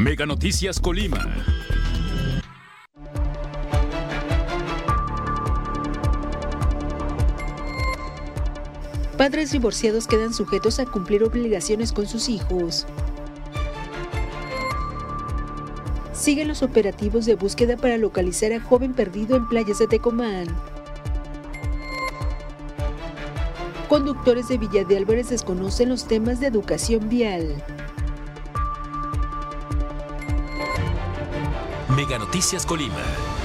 Meganoticias Colima. Padres divorciados quedan sujetos a cumplir obligaciones con sus hijos. Siguen los operativos de búsqueda para localizar a joven perdido en playas de Tecomán. Conductores de Villa de Álvarez desconocen los temas de educación vial. Meganoticias Colima,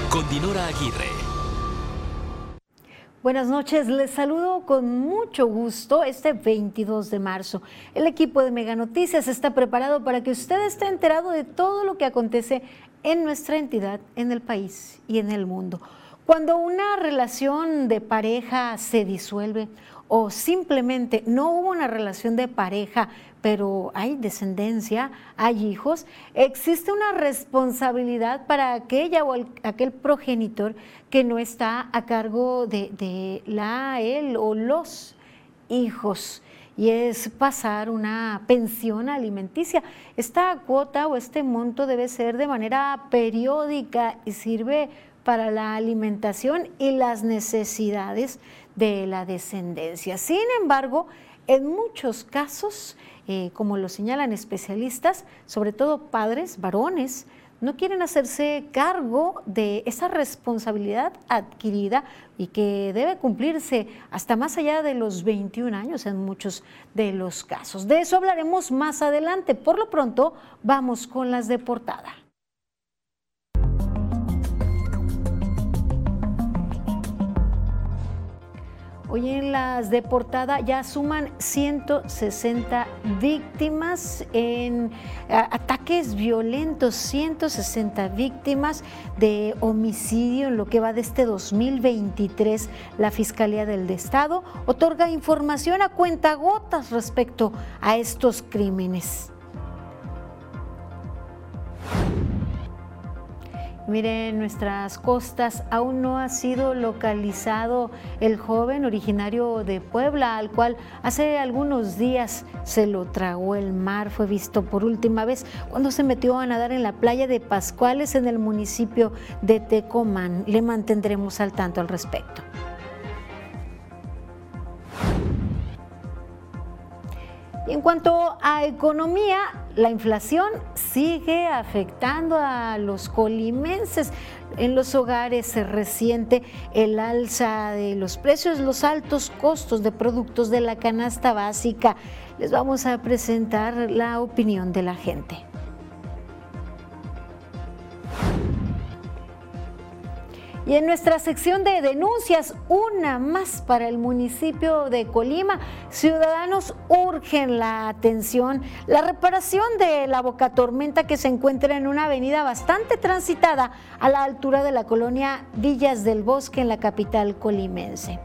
con Dinorah Aguirre. Buenas noches, les saludo con mucho gusto este 22 de marzo. El equipo de Meganoticias está preparado para que usted esté enterado de todo lo que acontece en nuestra entidad, en el país y en el mundo. Cuando una relación de pareja se disuelve o simplemente no hubo una relación de pareja, pero hay descendencia, hay hijos, existe una responsabilidad para aquella o aquel progenitor que no está a cargo de la, él o los hijos, y es pasar una pensión alimenticia. Esta cuota o este monto debe ser de manera periódica y sirve para la alimentación y las necesidades de la descendencia. Sin embargo, en muchos casos, como lo señalan especialistas, sobre todo padres, varones, no quieren hacerse cargo de esa responsabilidad adquirida y que debe cumplirse hasta más allá de los 21 años en muchos de los casos. De eso hablaremos más adelante. Por lo pronto, vamos con las de portada. Hoy en las de portada ya suman 160 víctimas en ataques violentos, 160 víctimas de homicidio en lo que va de este 2023. La Fiscalía del Estado otorga información a cuentagotas respecto a estos crímenes. Miren, en nuestras costas aún no ha sido localizado el joven originario de Puebla, al cual hace algunos días se lo tragó el mar. Fue visto por última vez cuando se metió a nadar en la playa de Pascuales, en el municipio de Tecomán. Le mantendremos al tanto al respecto. Y en cuanto a economía, la inflación sigue afectando a los colimenses. En los hogares se resiente el alza de los precios, los altos costos de productos de la canasta básica. Les vamos a presentar la opinión de la gente. Y en nuestra sección de denuncias, una más para el municipio de Colima. Ciudadanos urgen la atención, la reparación de la bocatormenta que se encuentra en una avenida bastante transitada a la altura de la colonia Villas del Bosque en la capital colimense.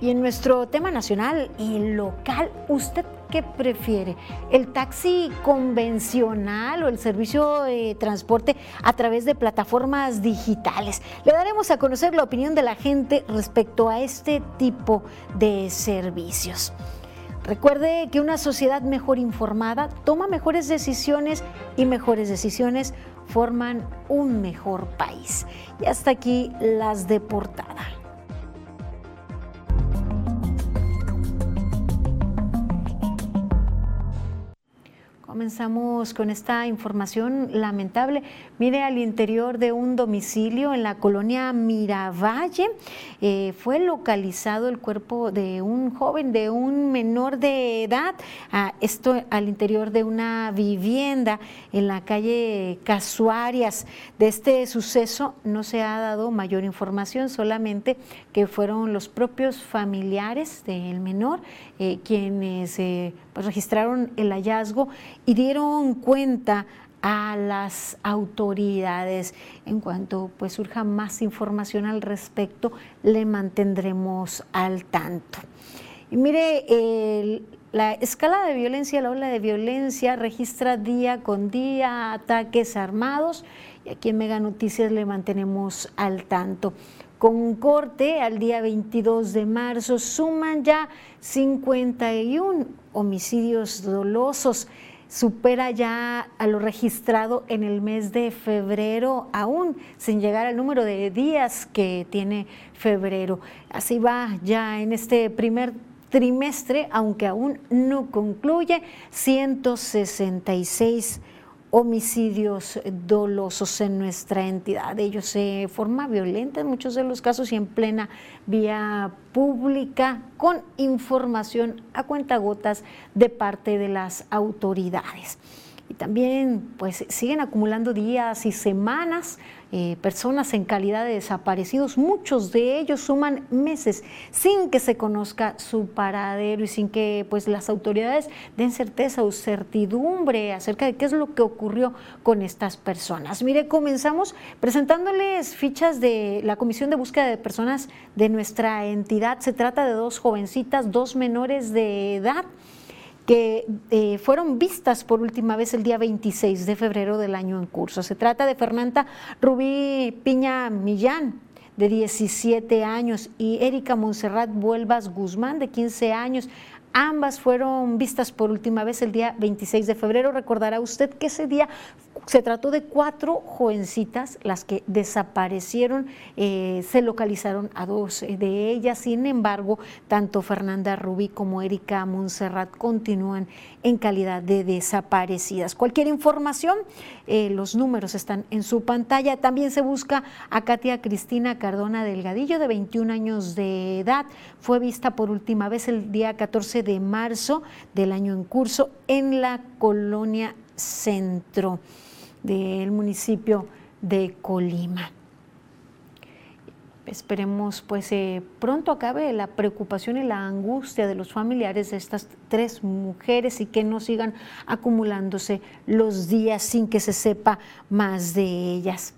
Y en nuestro tema nacional y local, ¿usted qué prefiere? ¿El taxi convencional o el servicio de transporte a través de plataformas digitales? Le daremos a conocer la opinión de la gente respecto a este tipo de servicios. Recuerde que una sociedad mejor informada toma mejores decisiones y mejores decisiones forman un mejor país. Y hasta aquí las de portada. Comenzamos con esta información lamentable. Mire, al interior de un domicilio en la colonia Miravalle fue localizado el cuerpo de un joven, de un menor de edad. Esto al interior de una vivienda en la calle Casuarias. De este suceso no se ha dado mayor información, solamente que fueron los propios familiares del menor quienes registraron el hallazgo y dieron cuenta a las autoridades. En cuanto surja más información al respecto, le mantendremos al tanto. Y mire, la escala de violencia, la ola de violencia registra día con día ataques armados y aquí en Meganoticias le mantenemos al tanto. Con corte al día 22 de marzo suman ya 51 homicidios dolosos. Supera ya a lo registrado en el mes de febrero, aún sin llegar al número de días que tiene febrero. Así va ya en este primer trimestre, aunque aún no concluye, 166 homicidios dolosos en nuestra entidad, ellos de forma violenta en muchos de los casos y en plena vía pública, con información a cuentagotas de parte de las autoridades. Y también pues siguen acumulando días y semanas, personas en calidad de desaparecidos, muchos de ellos suman meses sin que se conozca su paradero y sin que pues las autoridades den certeza o certidumbre acerca de qué es lo que ocurrió con estas personas. Mire, comenzamos presentándoles fichas de la Comisión de Búsqueda de Personas de nuestra entidad. Se trata de dos jovencitas, dos menores de edad, que fueron vistas por última vez el día 26 de febrero del año en curso. Se trata de Fernanda Rubí Piña Millán, de 17 años, y Erika Montserrat Vuelvas Guzmán, de 15 años. Ambas fueron vistas por última vez el día 26 de febrero. Recordará usted que ese día se trató de 4 jovencitas las que desaparecieron. Se localizaron a 2 de ellas. Sin embargo, tanto Fernanda Rubí como Erika Montserrat continúan en calidad de desaparecidas. Cualquier información, los números están en su pantalla. También se busca a Katia Cristina Cardona Delgadillo, de 21 años de edad. Fue vista por última vez el día 14 de marzo del año en curso en la colonia Centro del municipio de Colima. Esperemos pues pronto acabe la preocupación y la angustia de los familiares de estas 3 mujeres y que no sigan acumulándose los días sin que se sepa más de ellas.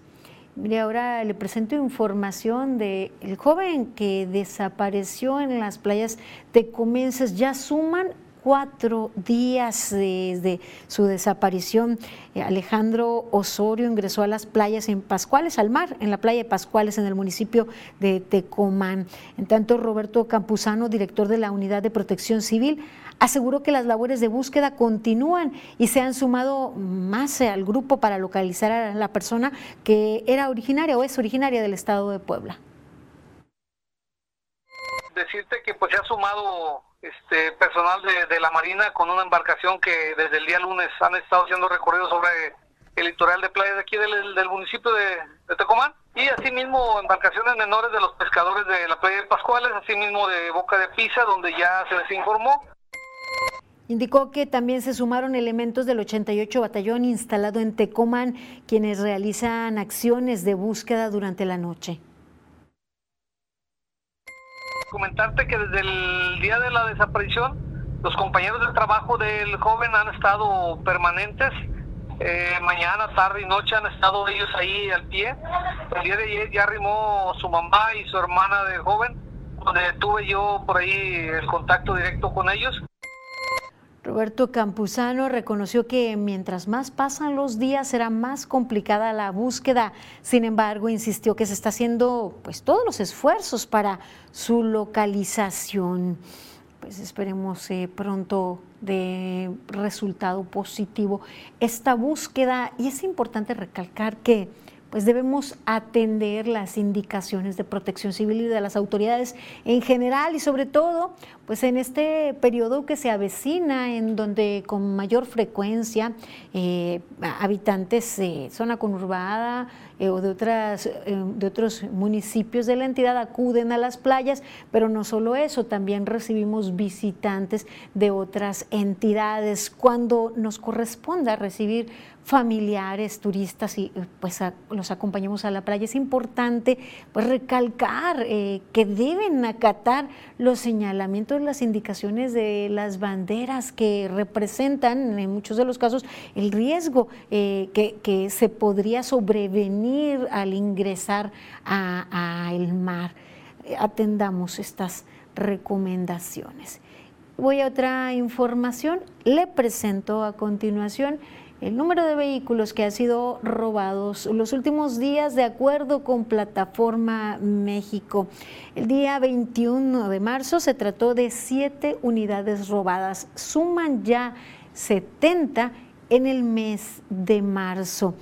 Mire, ahora le presento información del joven que desapareció en las playas tecomenses. Ya suman 4 días desde su desaparición. Alejandro Osorio ingresó a las playas en Pascuales, al mar, en la playa de Pascuales, en el municipio de Tecomán. En tanto, Roberto Campuzano, director de la Unidad de Protección Civil, aseguró que las labores de búsqueda continúan y se han sumado más al grupo para localizar a la persona que era originaria o es originaria del estado de Puebla. Decirte que pues ya ha sumado personal de la Marina con una embarcación que desde el día lunes han estado haciendo recorridos sobre el litoral de playas de aquí del municipio de Tecomán, y asimismo embarcaciones menores de los pescadores de la playa de Pascuales, asimismo de Boca de Pisa, donde ya se les informó. Indicó que también se sumaron elementos del 88 Batallón instalado en Tecomán, quienes realizan acciones de búsqueda durante la noche. Comentarte que desde el día de la desaparición los compañeros de trabajo del joven han estado permanentes, mañana, tarde y noche han estado ellos ahí al pie. El día de ayer ya arrimó su mamá y su hermana del joven, donde tuve yo por ahí el contacto directo con ellos. Roberto Campuzano reconoció que mientras más pasan los días será más complicada la búsqueda. Sin embargo, insistió que se está haciendo pues todos los esfuerzos para su localización. Pues esperemos pronto de resultado positivo esta búsqueda, y es importante recalcar que pues debemos atender las indicaciones de Protección Civil y de las autoridades en general, y sobre todo pues en este periodo que se avecina, en donde con mayor frecuencia habitantes de zona conurbada o de otros municipios de la entidad acuden a las playas, pero no solo eso, también recibimos visitantes de otras entidades. Cuando nos corresponda recibir familiares, turistas, y pues los acompañamos a la playa, es importante pues recalcar que deben acatar los señalamientos, las indicaciones de las banderas que representan en muchos de los casos el riesgo que se podría sobrevenir al ingresar a el mar. Atendamos estas recomendaciones. Voy a otra información, le presento a continuación el número de vehículos que han sido robados los últimos días de acuerdo con Plataforma México. El día 21 de marzo se trató de 7 unidades robadas, suman ya 70 en el mes de marzo.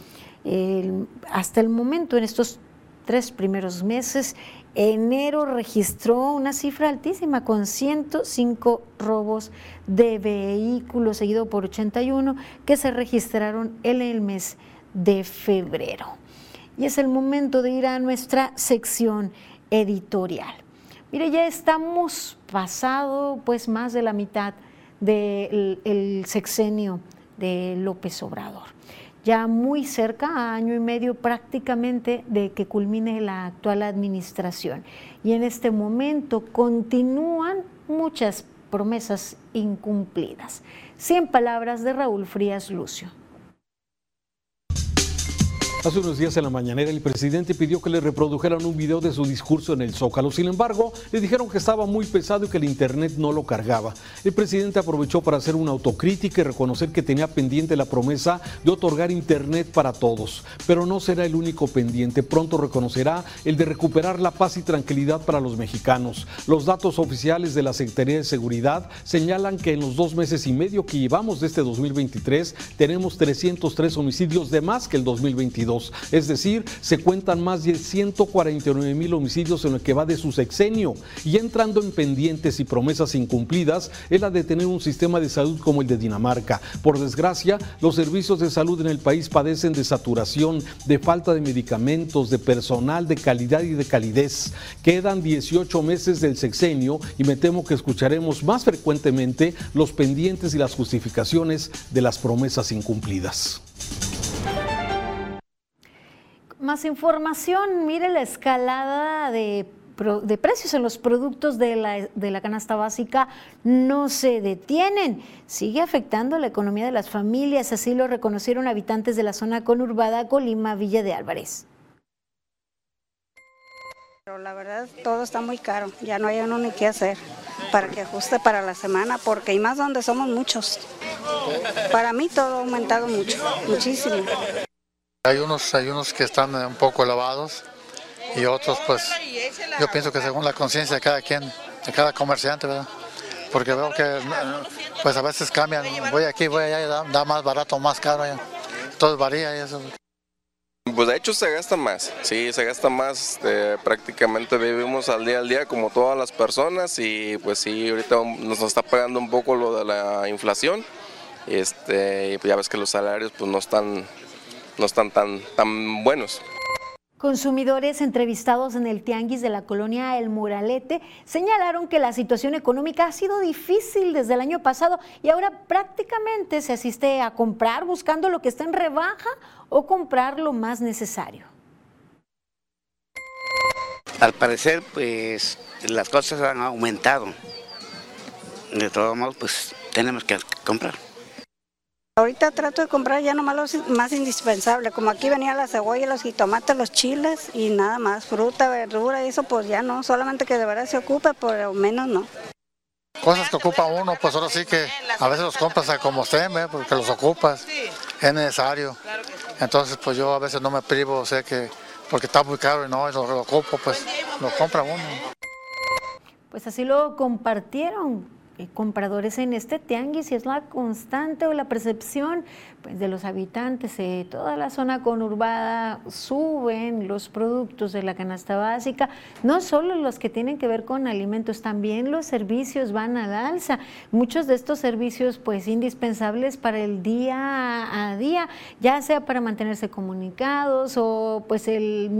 Hasta el momento, en estos 3 primeros meses, enero registró una cifra altísima con 105 robos de vehículos, seguido por 81 que se registraron en el mes de febrero. Y es el momento de ir a nuestra sección editorial. Mire, ya estamos pasado pues más de la mitad del sexenio de López Obrador. Ya muy cerca, a año y medio prácticamente de que culmine la actual administración. Y en este momento continúan muchas promesas incumplidas. 100 palabras de Raúl Frías Lucio. Hace unos días en la mañanera el presidente pidió que le reprodujeran un video de su discurso en el Zócalo. Sin embargo, le dijeron que estaba muy pesado y que el internet no lo cargaba. El presidente aprovechó para hacer una autocrítica y reconocer que tenía pendiente la promesa de otorgar internet para todos. Pero no será el único pendiente. Pronto reconocerá el de recuperar la paz y tranquilidad para los mexicanos. Los datos oficiales de la Secretaría de Seguridad señalan que en los 2 meses y medio que llevamos de este 2023 tenemos 303 homicidios de más que el 2022. Es decir, se cuentan más de 149,000 homicidios en lo que va de su sexenio. Y entrando en pendientes y promesas incumplidas es la de tener un sistema de salud como el de Dinamarca. Por desgracia, los servicios de salud en el país padecen de saturación, de falta de medicamentos, de personal, de calidad y de calidez. Quedan 18 meses del sexenio y me temo que escucharemos más frecuentemente los pendientes y las justificaciones de las promesas incumplidas. Más información, mire la escalada de precios en los productos de la canasta básica no se detienen. Sigue afectando la economía de las familias, así lo reconocieron habitantes de la zona conurbada Colima, Villa de Álvarez. Pero la verdad todo está muy caro, ya no hay uno ni qué hacer para que ajuste para la semana, porque y más donde somos muchos. Para mí todo ha aumentado mucho, muchísimo. Hay unos que están un poco elevados y otros pues yo pienso que según la conciencia de cada quien, de cada comerciante, ¿verdad? Porque veo que pues a veces cambian, voy aquí, voy allá, y da más barato, más caro, ya. Todo varía y eso. Pues de hecho se gasta más, sí, se gasta más, prácticamente vivimos al día como todas las personas y pues sí, ahorita nos está pegando un poco lo de la inflación, pues ya ves que los salarios pues no están tan buenos. Consumidores entrevistados en el tianguis de la colonia El Muralete señalaron que la situación económica ha sido difícil desde el año pasado y ahora prácticamente se asiste a comprar buscando lo que está en rebaja o comprar lo más necesario. Al parecer, pues las cosas han aumentado. De todos modos, pues tenemos que comprar. Ahorita trato de comprar ya nomás lo más indispensable, como aquí venía la cebolla, los jitomates, los chiles y nada más, fruta, verdura y eso pues ya no, solamente que de verdad se ocupe, pero menos no. Cosas que ocupa uno, pues ahora sí que a veces los compras como estén, porque los ocupas, es necesario. Entonces pues yo a veces no me privo, o sea que porque está muy caro y no, y lo ocupo, pues lo compra uno. Pues así lo compartieron compradores en este tianguis y es la constante o la percepción pues, de los habitantes de toda la zona conurbada. Suben los productos de la canasta básica, no solo los que tienen que ver con alimentos, también los servicios van al alza, muchos de estos servicios pues indispensables para el día a día, ya sea para mantenerse comunicados o pues los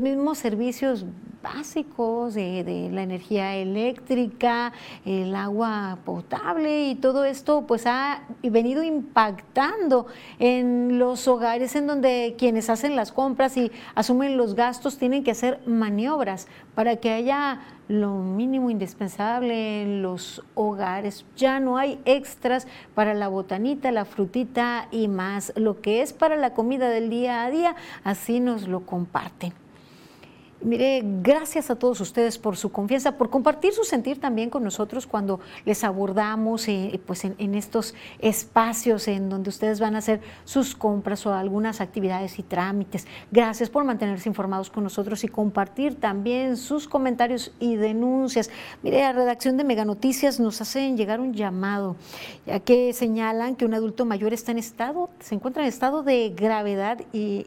mismos servicios básicos de la energía eléctrica, el agua potable y todo esto pues ha venido impactando en los hogares en donde quienes hacen las compras y asumen los gastos tienen que hacer maniobras para que haya lo mínimo indispensable en los hogares. Ya no hay extras para la botanita, la frutita y más, lo que es para la comida del día a día, así nos lo comparten. Mire, gracias a todos ustedes por su confianza, por compartir su sentir también con nosotros cuando les abordamos pues en estos espacios en donde ustedes van a hacer sus compras o algunas actividades y trámites. Gracias por mantenerse informados con nosotros y compartir también sus comentarios y denuncias. Mire, la redacción de Meganoticias nos hacen llegar un llamado, ya que señalan que un adulto mayor está en estado, se encuentra en estado de gravedad y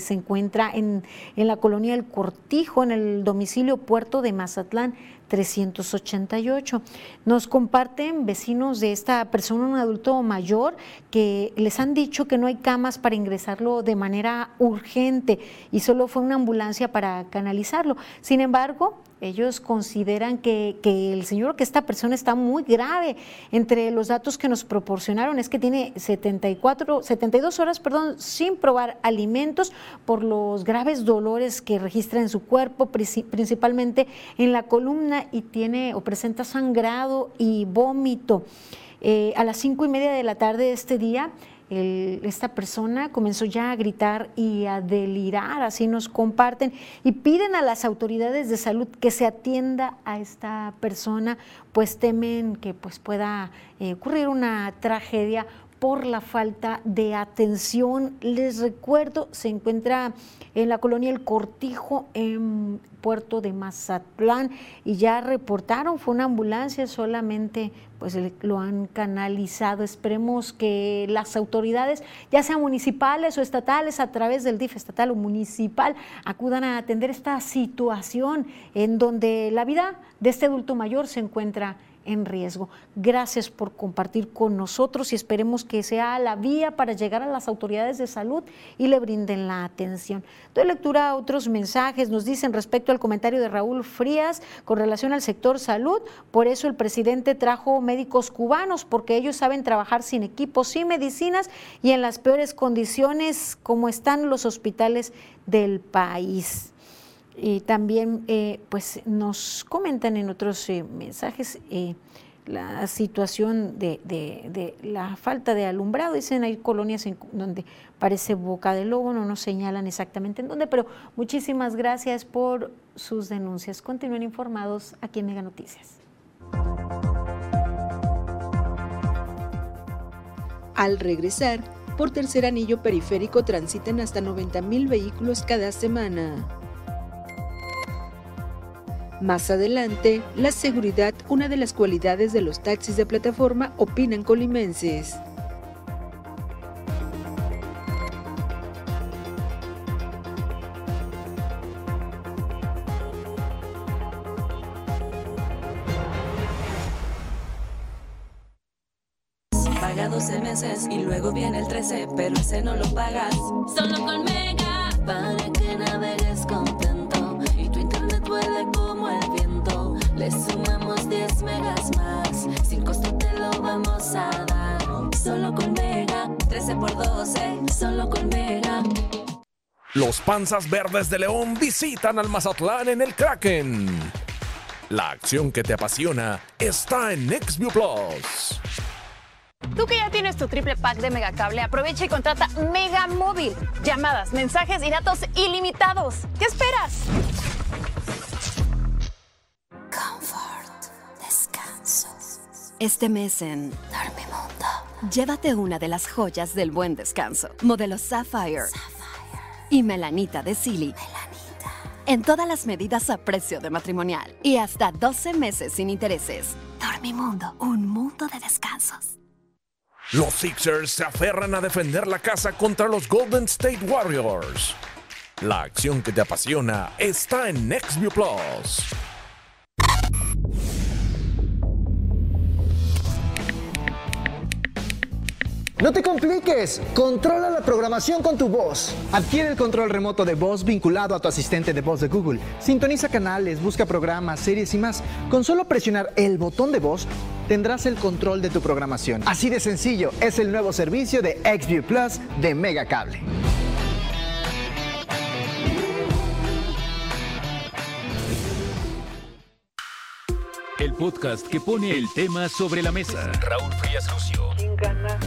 se encuentra en la colonia El Cortés, en el domicilio Puerto de Mazatlán 388. Nos comparten vecinos de esta persona, un adulto mayor, que les han dicho que no hay camas para ingresarlo de manera urgente y solo fue una ambulancia para canalizarlo. Sin embargo, ellos consideran que el señor, que esta persona está muy grave. Entre los datos que nos proporcionaron es que tiene 72 horas, sin probar alimentos por los graves dolores que registra en su cuerpo, principalmente en la columna, y tiene o presenta sangrado y vómito. A las 5:30 p.m. de este día, esta persona comenzó ya a gritar y a delirar, así nos comparten, y piden a las autoridades de salud que se atienda a esta persona, pues temen que pueda ocurrir una tragedia por la falta de atención. Les recuerdo, se encuentra en la colonia El Cortijo, en Puerto de Mazatlán, y ya reportaron, fue una ambulancia, solamente lo han canalizado. Esperemos que las autoridades, ya sean municipales o estatales, a través del DIF estatal o municipal, acudan a atender esta situación en donde la vida de este adulto mayor se encuentra en riesgo. Gracias por compartir con nosotros y esperemos que sea la vía para llegar a las autoridades de salud y le brinden la atención. Doy lectura a otros mensajes. Nos dicen respecto al comentario de Raúl Frías con relación al sector salud: por eso el presidente trajo médicos cubanos, porque ellos saben trabajar sin equipos, sin medicinas y en las peores condiciones como están los hospitales del país. Y también nos comentan en otros mensajes la situación de la falta de alumbrado. Dicen hay colonias en donde parece boca de lobo, no nos señalan exactamente en dónde, pero muchísimas gracias por sus denuncias. Continúen informados aquí en Meganoticias. Al regresar, por Tercer Anillo Periférico transitan hasta 90,000 vehículos cada semana. Más adelante, la seguridad, una de las cualidades de los taxis de plataforma, opinan colimenses. Paga 12 meses y luego viene el 13, pero ese no lo pagas. Solo con Mega, para que navegues contento y tu internet vuele como el viento. Le sumamos 10 megas más, sin costo te lo vamos a dar. Solo con Mega, 13x12, solo con Mega. Los Panzas Verdes de León visitan al Mazatlán en el Kraken. La acción que te apasiona está en XView Plus. Tú que ya tienes tu triple pack de Megacable, aprovecha y contrata Megamóvil. Llamadas, mensajes y datos ilimitados. ¿Qué esperas? Comfort, descanso. Este mes en Dormimundo, llévate una de las joyas del buen descanso. Modelo Sapphire y Melanita de Sealy. En todas las medidas a precio de matrimonial. Y hasta 12 meses sin intereses. Dormimundo, un mundo de descansos. Los Sixers se aferran a defender la casa contra los Golden State Warriors. La acción que te apasiona está en NextView Plus. No te compliques, controla la programación con tu voz. Adquiere el control remoto de voz vinculado a tu asistente de voz de Google. Sintoniza canales, busca programas, series y más. Con solo presionar el botón de voz, tendrás el control de tu programación. Así de sencillo, es el nuevo servicio de XView Plus de Megacable. El podcast que pone el tema sobre la mesa. Raúl Frías Lucio. ¿Quién gana?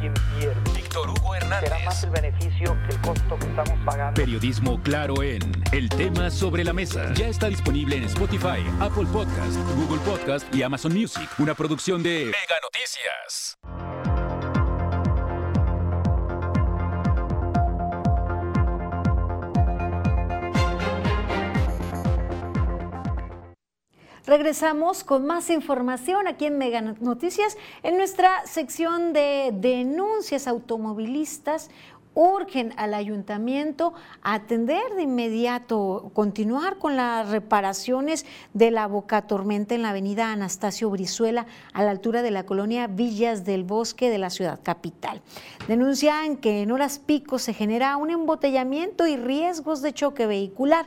¿Quién pierde? Víctor Hugo Hernández. Fernández. Será más el beneficio que el costo que estamos pagando. Periodismo claro en El Tema Sobre la Mesa. Ya está disponible en Spotify, Apple Podcast, Google Podcast y Amazon Music. Una producción de Meganoticias. Regresamos con más información aquí en Meganoticias. En nuestra sección de denuncias, automovilistas urgen al ayuntamiento a atender de inmediato, continuar con las reparaciones de la bocatormenta en la avenida Anastasio Brizuela, a la altura de la colonia Villas del Bosque de la ciudad capital. Denuncian que en horas pico se genera un embotellamiento y riesgos de choque vehicular.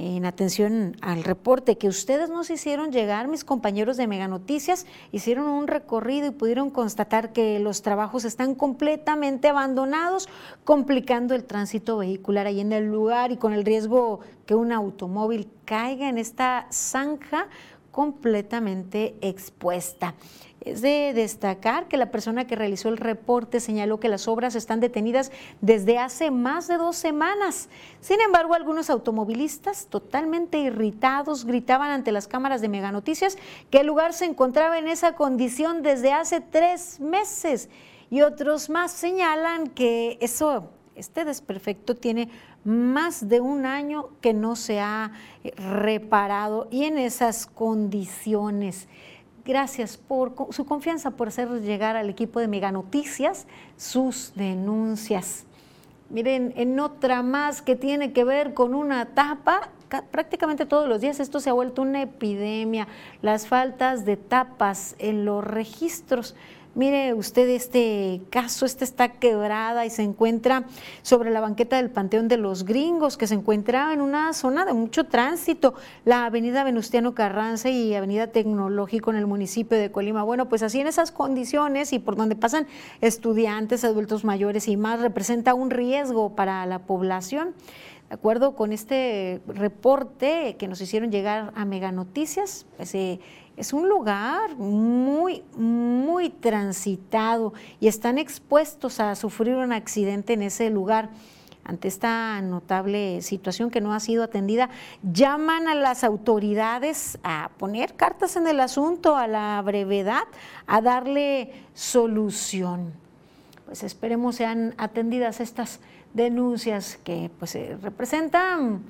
En atención al reporte que ustedes nos hicieron llegar, mis compañeros de Meganoticias hicieron un recorrido y pudieron constatar que los trabajos están completamente abandonados, complicando el tránsito vehicular ahí en el lugar y con el riesgo que un automóvil caiga en esta zanja completamente expuesta. Es de destacar que la persona que realizó el reporte señaló que las obras están detenidas desde hace más de 2 semanas. Sin embargo, algunos automovilistas totalmente irritados gritaban ante las cámaras de Meganoticias que el lugar se encontraba en esa condición desde hace 3 meses. Y otros más señalan que este desperfecto tiene más de 1 año que no se ha reparado y en esas condiciones. Gracias por su confianza, por hacer llegar al equipo de Meganoticias sus denuncias. Miren, en otra más que tiene que ver con una tapa, prácticamente todos los días esto se ha vuelto una epidemia, las faltas de tapas en los registros. Mire usted este caso, esta está quebrada y se encuentra sobre la banqueta del Panteón de los Gringos, que se encuentra en una zona de mucho tránsito, la avenida Venustiano Carranza y avenida Tecnológico en el municipio de Colima. Bueno, pues así en esas condiciones y por donde pasan estudiantes, adultos mayores y más, representa un riesgo para la población. De acuerdo con este reporte que nos hicieron llegar a Meganoticias, es un lugar muy, muy transitado y están expuestos a sufrir un accidente en ese lugar. Ante esta notable situación que no ha sido atendida, llaman a las autoridades a poner cartas en el asunto, a la brevedad, a darle solución. Pues esperemos sean atendidas estas denuncias que pues representan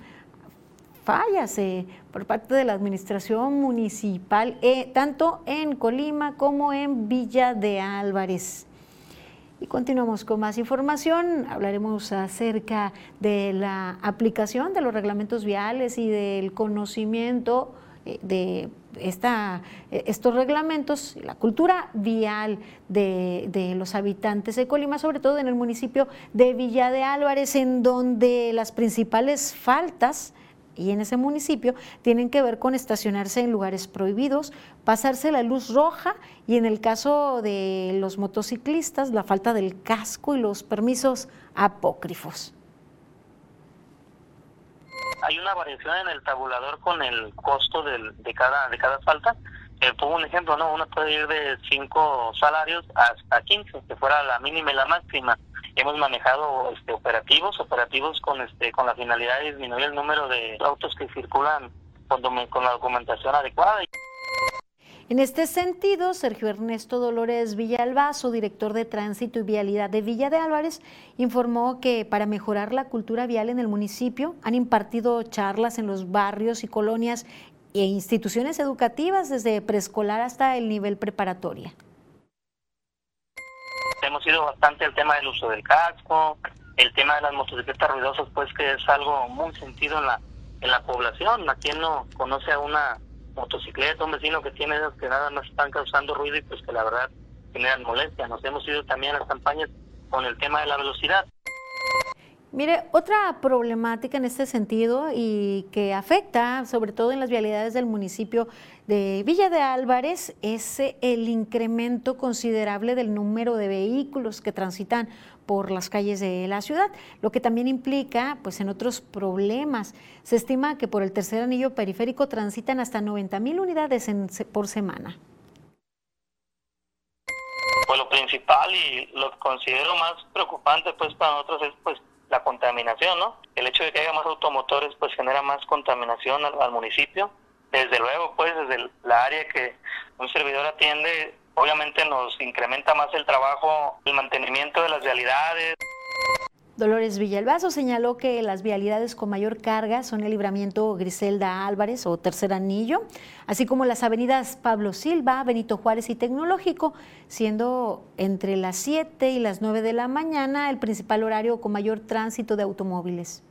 fallas por parte de la administración municipal, tanto en Colima como en Villa de Álvarez. Y continuamos con más información. Hablaremos acerca de la aplicación de los reglamentos viales y del conocimiento de estos reglamentos, la cultura vial de los habitantes de Colima, sobre todo en el municipio de Villa de Álvarez, en donde las principales faltas y en ese municipio tienen que ver con estacionarse en lugares prohibidos, pasarse la luz roja y en el caso de los motociclistas, la falta del casco y los permisos apócrifos. Hay una variación en el tabulador con el costo de cada falta. Pongo un ejemplo, ¿no? Uno puede ir de 5 salarios hasta 15, que fuera la mínima y la máxima. Hemos manejado operativos con la finalidad de disminuir el número de autos que circulan con la documentación adecuada. En este sentido, Sergio Ernesto Dolores Villalvazo, director de Tránsito y Vialidad de Villa de Álvarez, informó que para mejorar la cultura vial en el municipio han impartido charlas en los barrios y colonias e instituciones educativas desde preescolar hasta el nivel preparatoria. Hemos ido bastante al tema del uso del casco, el tema de las motocicletas ruidosas, pues que es algo muy sentido en la población. ¿A quién no conoce a una motocicleta, un vecino que tiene esas que nada más están causando ruido y pues que la verdad generan molestia? Nos hemos ido también a las campañas con el tema de la velocidad. Mire, otra problemática en este sentido y que afecta sobre todo en las vialidades del municipio de Villa de Álvarez es el incremento considerable del número de vehículos que transitan por las calles de la ciudad, lo que también implica pues en otros problemas. Se estima que por el tercer anillo periférico transitan hasta 90,000 unidades por semana. lo principal y lo que considero más preocupante pues para nosotros es pues la contaminación, ¿no? El hecho de que haya más automotores pues genera más contaminación al municipio. Desde luego pues desde la área que un servidor atiende obviamente nos incrementa más el trabajo, el mantenimiento de las vialidades. Dolores Villalvazo señaló que las vialidades con mayor carga son el libramiento Griselda Álvarez o Tercer Anillo, así como las avenidas Pablo Silva, Benito Juárez y Tecnológico, siendo entre las 7 y las 9 de la mañana el principal horario con mayor tránsito de automóviles.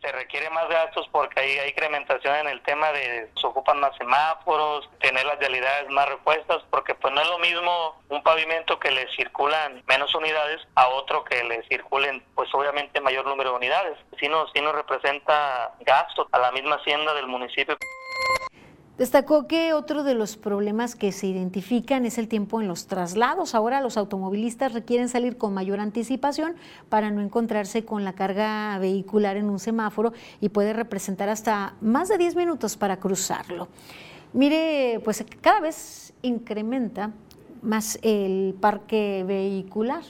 Se requiere más gastos porque hay incrementación en el tema de se ocupan más semáforos, tener las vialidades más repuestas, porque pues no es lo mismo un pavimento que le circulan menos unidades a otro que le circulen pues obviamente mayor número de unidades. Sí nos representa gastos a la misma hacienda del municipio. Destacó que otro de los problemas que se identifican es el tiempo en los traslados. Ahora los automovilistas requieren salir con mayor anticipación para no encontrarse con la carga vehicular en un semáforo y puede representar hasta más de 10 minutos para cruzarlo. Mire, pues cada vez incrementa más el parque vehicular.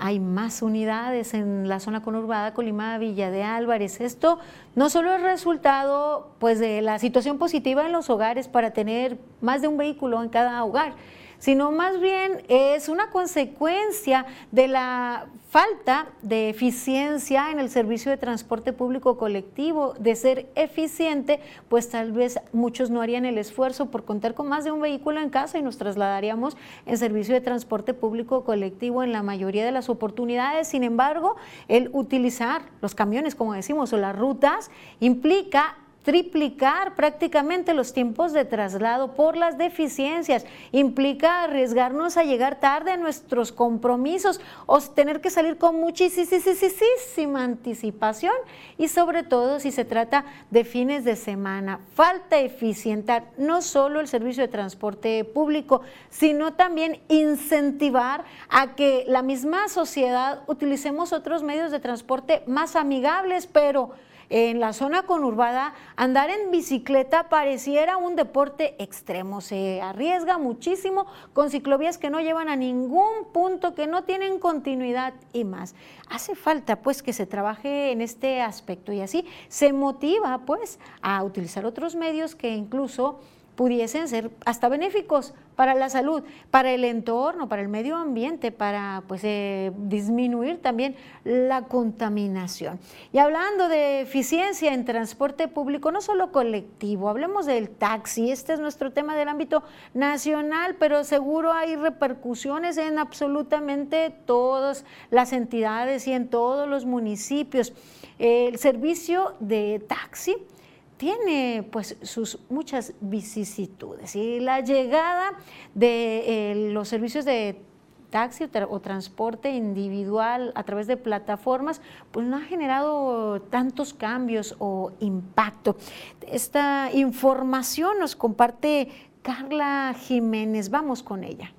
Hay más unidades en la zona conurbada Colima, Villa de Álvarez. Esto no solo es resultado pues, de la situación positiva en los hogares para tener más de un vehículo en cada hogar, sino más bien es una consecuencia de la falta de eficiencia en el servicio de transporte público colectivo. De ser eficiente, pues tal vez muchos no harían el esfuerzo por contar con más de un vehículo en casa y nos trasladaríamos en servicio de transporte público colectivo en la mayoría de las oportunidades. Sin embargo, el utilizar los camiones, como decimos, o las rutas, implica triplicar prácticamente los tiempos de traslado por las deficiencias, implica arriesgarnos a llegar tarde a nuestros compromisos o tener que salir con muchísima anticipación, y sobre todo si se trata de fines de semana. Falta eficientar no solo el servicio de transporte público, sino también incentivar a que la misma sociedad utilicemos otros medios de transporte más amigables, pero en la zona conurbada, andar en bicicleta pareciera un deporte extremo. Se arriesga muchísimo con ciclovías que no llevan a ningún punto, que no tienen continuidad y más. Hace falta pues que se trabaje en este aspecto y así se motiva pues a utilizar otros medios que incluso pudiesen ser hasta benéficos para la salud, para el entorno, para el medio ambiente, para pues disminuir también la contaminación. Y hablando de eficiencia en transporte público, no solo colectivo, hablemos del taxi. Este es nuestro tema del ámbito nacional, pero seguro hay repercusiones en absolutamente todas las entidades y en todos los municipios. El servicio de taxi tiene pues sus muchas vicisitudes, y la llegada de los servicios de taxi o transporte individual a través de plataformas pues no ha generado tantos cambios o impacto. Esta información nos comparte Carla Jiménez, vamos con ella.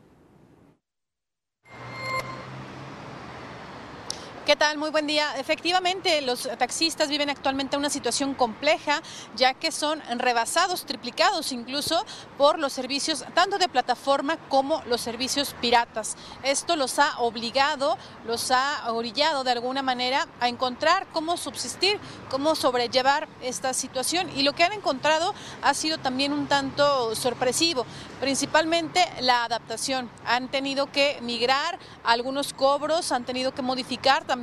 ¿Qué tal? Muy buen día. Efectivamente, los taxistas viven actualmente una situación compleja, ya que son rebasados, triplicados incluso, por los servicios tanto de plataforma como los servicios piratas. Esto los ha obligado, los ha orillado de alguna manera a encontrar cómo subsistir, cómo sobrellevar esta situación, y lo que han encontrado ha sido también un tanto sorpresivo, principalmente la adaptación. Han tenido que migrar algunos cobros, han tenido que modificar también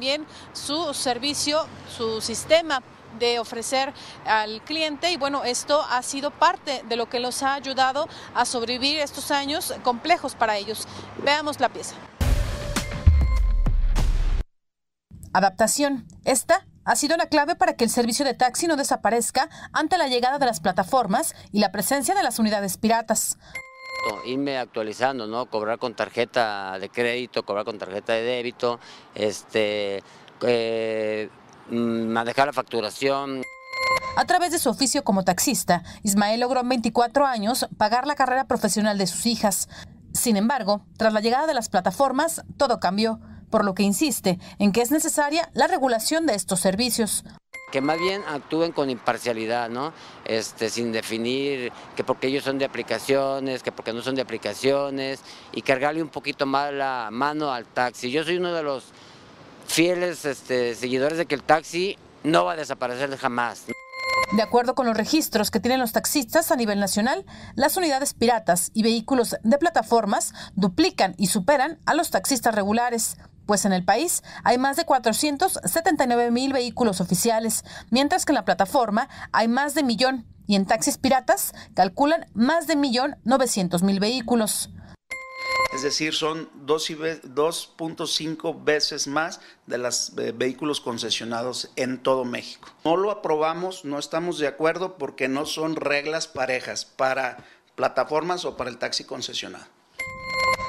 su servicio, su sistema de ofrecer al cliente, y bueno, esto ha sido parte de lo que los ha ayudado a sobrevivir estos años complejos para ellos. Veamos la pieza. Adaptación. Esta ha sido la clave para que el servicio de taxi no desaparezca ante la llegada de las plataformas y la presencia de las unidades piratas. Irme actualizando, ¿no? Cobrar con tarjeta de crédito, cobrar con tarjeta de débito, manejar la facturación. A través de su oficio como taxista, Ismael logró en 24 años pagar la carrera profesional de sus hijas. Sin embargo, tras la llegada de las plataformas, todo cambió, por lo que insiste en que es necesaria la regulación de estos servicios. que más bien actúen con imparcialidad, ¿no? Sin definir que porque ellos son de aplicaciones, que porque no son de aplicaciones, y cargarle un poquito más la mano al taxi. Yo soy uno de los fieles seguidores de que el taxi no va a desaparecer jamás. De acuerdo con los registros que tienen los taxistas a nivel nacional, las unidades piratas y vehículos de plataformas duplican y superan a los taxistas regulares, pues en el país hay más de 479,000 vehículos oficiales, mientras que en la plataforma hay más de 1,000,000 y en taxis piratas calculan más de 1,900,000 vehículos. Es decir, son 2.5 veces más de los vehículos concesionados en todo México. No lo aprobamos, no estamos de acuerdo porque no son reglas parejas para plataformas o para el taxi concesionado.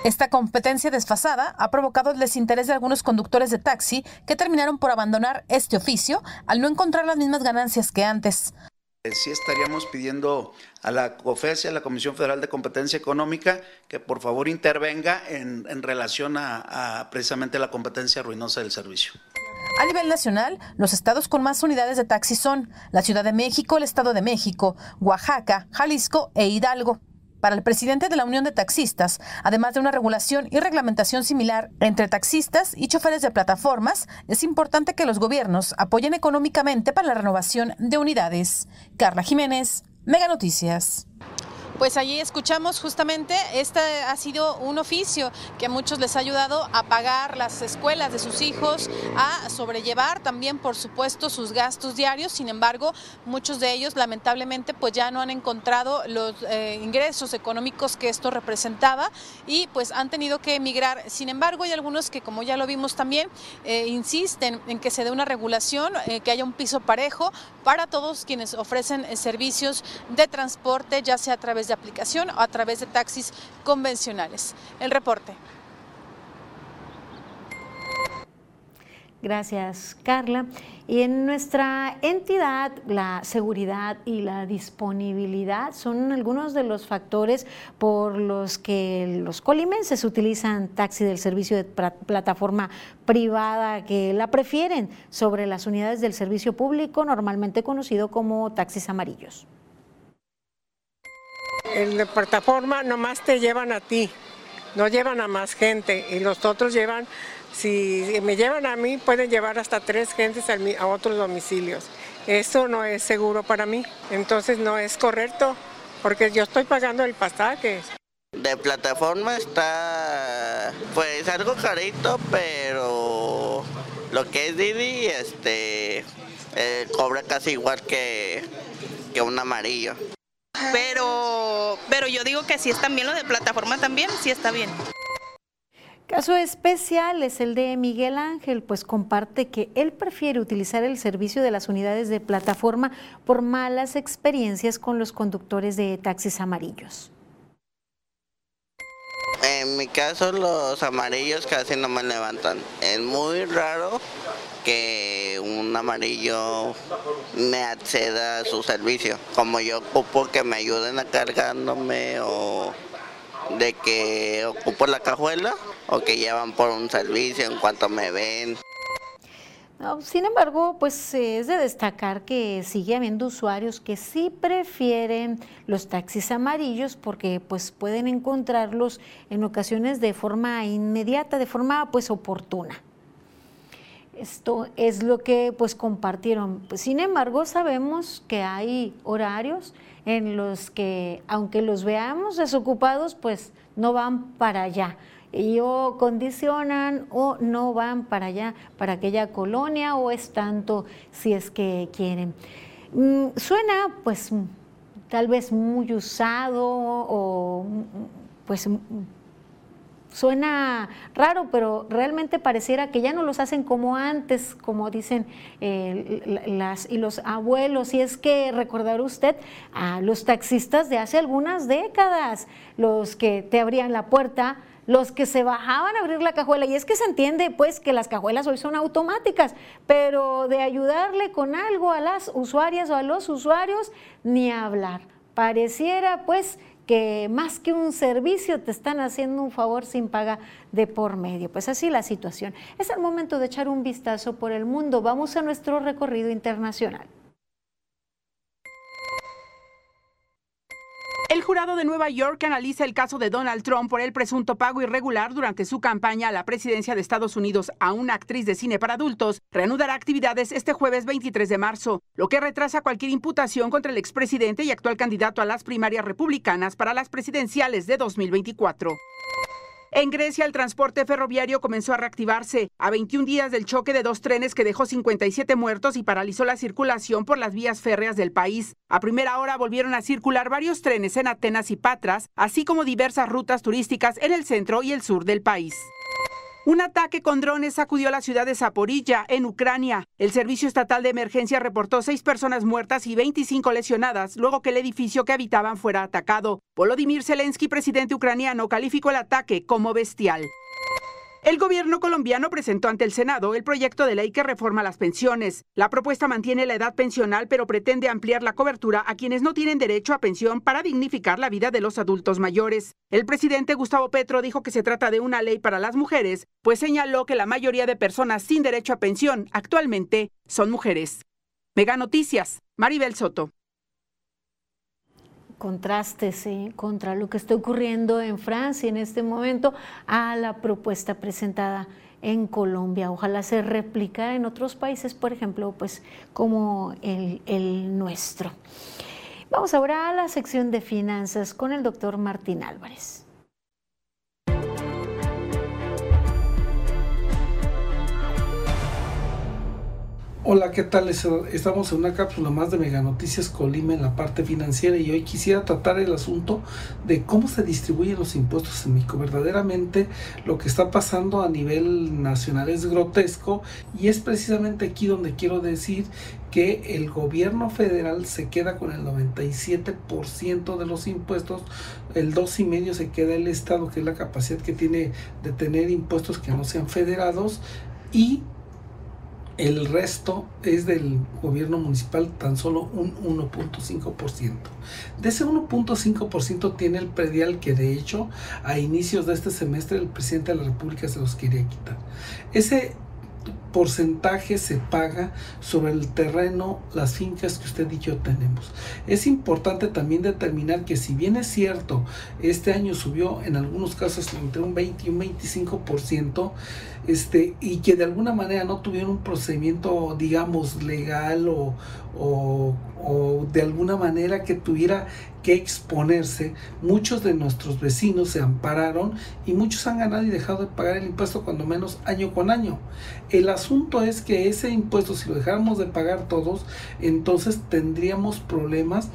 Esta competencia desfasada ha provocado el desinterés de algunos conductores de taxi que terminaron por abandonar este oficio al no encontrar las mismas ganancias que antes. Sí estaríamos pidiendo a la COFESE, a la Comisión Federal de Competencia Económica, que por favor intervenga en relación a precisamente la competencia ruinosa del servicio. A nivel nacional, los estados con más unidades de taxi son la Ciudad de México, el Estado de México, Oaxaca, Jalisco e Hidalgo. Para el presidente de la Unión de Taxistas, además de una regulación y reglamentación similar entre taxistas y choferes de plataformas, es importante que los gobiernos apoyen económicamente para la renovación de unidades. Carla Jiménez, Meganoticias. Pues allí escuchamos justamente, este ha sido un oficio que a muchos les ha ayudado a pagar las escuelas de sus hijos, a sobrellevar también, por supuesto, sus gastos diarios. Sin embargo, muchos de ellos lamentablemente pues ya no han encontrado los ingresos económicos que esto representaba y pues han tenido que emigrar. Sin embargo, hay algunos que, como ya lo vimos también, insisten en que se dé una regulación, que haya un piso parejo para todos quienes ofrecen servicios de transporte, ya sea a través de aplicación o a través de taxis convencionales. El reporte. Gracias, Carla. Y en nuestra entidad, la seguridad y la disponibilidad son algunos de los factores por los que los colimenses utilizan taxi del servicio de plataforma privada, que la prefieren sobre las unidades del servicio público, normalmente conocido como taxis amarillos. En la plataforma nomás te llevan a ti, no llevan a más gente, y los otros llevan, si me llevan a mí, pueden llevar hasta 3 gentes a otros domicilios. Eso no es seguro para mí, entonces no es correcto, porque yo estoy pagando el pasaje. De plataforma está, pues algo carito, pero lo que es Didi, cobra casi igual que un amarillo. Pero yo digo que si están bien los de plataforma también, sí está bien. Caso especial es el de Miguel Ángel, pues comparte que él prefiere utilizar el servicio de las unidades de plataforma por malas experiencias con los conductores de taxis amarillos. En mi caso los amarillos casi no me levantan, es muy raro que un amarillo me acceda a su servicio, como yo ocupo que me ayuden a cargándome o de que ocupo la cajuela o que ya van por un servicio en cuanto me ven. Sin embargo, pues es de destacar que sigue habiendo usuarios que sí prefieren los taxis amarillos porque pues pueden encontrarlos en ocasiones de forma inmediata, de forma pues oportuna. Esto es lo que pues compartieron. Pues, sin embargo, sabemos que hay horarios en los que, aunque los veamos desocupados, pues no van para allá. Y o condicionan o no van para allá, para aquella colonia, o es tanto si es que quieren. Suena pues tal vez muy usado o pues suena raro, pero realmente pareciera que ya no los hacen como antes, como dicen las y los abuelos. Y es que recordará usted a los taxistas de hace algunas décadas, los que te abrían la puerta, los que se bajaban a abrir la cajuela, y es que se entiende pues que las cajuelas hoy son automáticas, pero de ayudarle con algo a las usuarias o a los usuarios, ni hablar. Pareciera pues que más que un servicio te están haciendo un favor sin paga de por medio. Pues así la situación. Es el momento de echar un vistazo por el mundo. Vamos a nuestro recorrido internacional. El jurado de Nueva York analiza el caso de Donald Trump por el presunto pago irregular durante su campaña a la presidencia de Estados Unidos a una actriz de cine para adultos. Reanudará actividades este jueves 23 de marzo, lo que retrasa cualquier imputación contra el expresidente y actual candidato a las primarias republicanas para las presidenciales de 2024. En Grecia, el transporte ferroviario comenzó a reactivarse a 21 días del choque de dos trenes que dejó 57 muertos y paralizó la circulación por las vías férreas del país. A primera hora volvieron a circular varios trenes en Atenas y Patras, así como diversas rutas turísticas en el centro y el sur del país. Un ataque con drones sacudió la ciudad de Zaporiyia, en Ucrania. El Servicio Estatal de Emergencia reportó 6 personas muertas y 25 lesionadas, luego que el edificio que habitaban fuera atacado. Volodymyr Zelensky, presidente ucraniano, calificó el ataque como bestial. El gobierno colombiano presentó ante el Senado el proyecto de ley que reforma las pensiones. La propuesta mantiene la edad pensional, pero pretende ampliar la cobertura a quienes no tienen derecho a pensión para dignificar la vida de los adultos mayores. El presidente Gustavo Petro dijo que se trata de una ley para las mujeres, pues señaló que la mayoría de personas sin derecho a pensión actualmente son mujeres. Meganoticias, Maribel Soto. Contraste, sí, contra lo que está ocurriendo en Francia en este momento a la propuesta presentada en Colombia. Ojalá se replicara en otros países, por ejemplo, pues como el nuestro. Vamos ahora a la sección de finanzas con el doctor Martín Álvarez. Hola, ¿qué tal? Estamos en una cápsula más de Meganoticias Colima en la parte financiera y hoy quisiera tratar el asunto de cómo se distribuyen los impuestos en México. Verdaderamente lo que está pasando a nivel nacional es grotesco y es precisamente aquí donde quiero decir que el gobierno federal se queda con el 97% de los impuestos, el 2,5% se queda el Estado, que es la capacidad que tiene de tener impuestos que no sean federados, y el resto es del gobierno municipal, tan solo un 1.5%. De ese 1.5% tiene el predial, que de hecho a inicios de este semestre el presidente de la República se los quería quitar. Ese porcentaje se paga sobre el terreno, las fincas que usted y yo tenemos. Es importante también determinar que, si bien es cierto, este año subió en algunos casos entre un 20 y un 25%, y que de alguna manera no tuvieron un procedimiento, digamos, legal o de alguna manera que tuviera que exponerse, muchos de nuestros vecinos se ampararon y muchos han ganado y dejado de pagar el impuesto, cuando menos año con año. El asunto es que ese impuesto, si lo dejáramos de pagar todos, entonces tendríamos problemas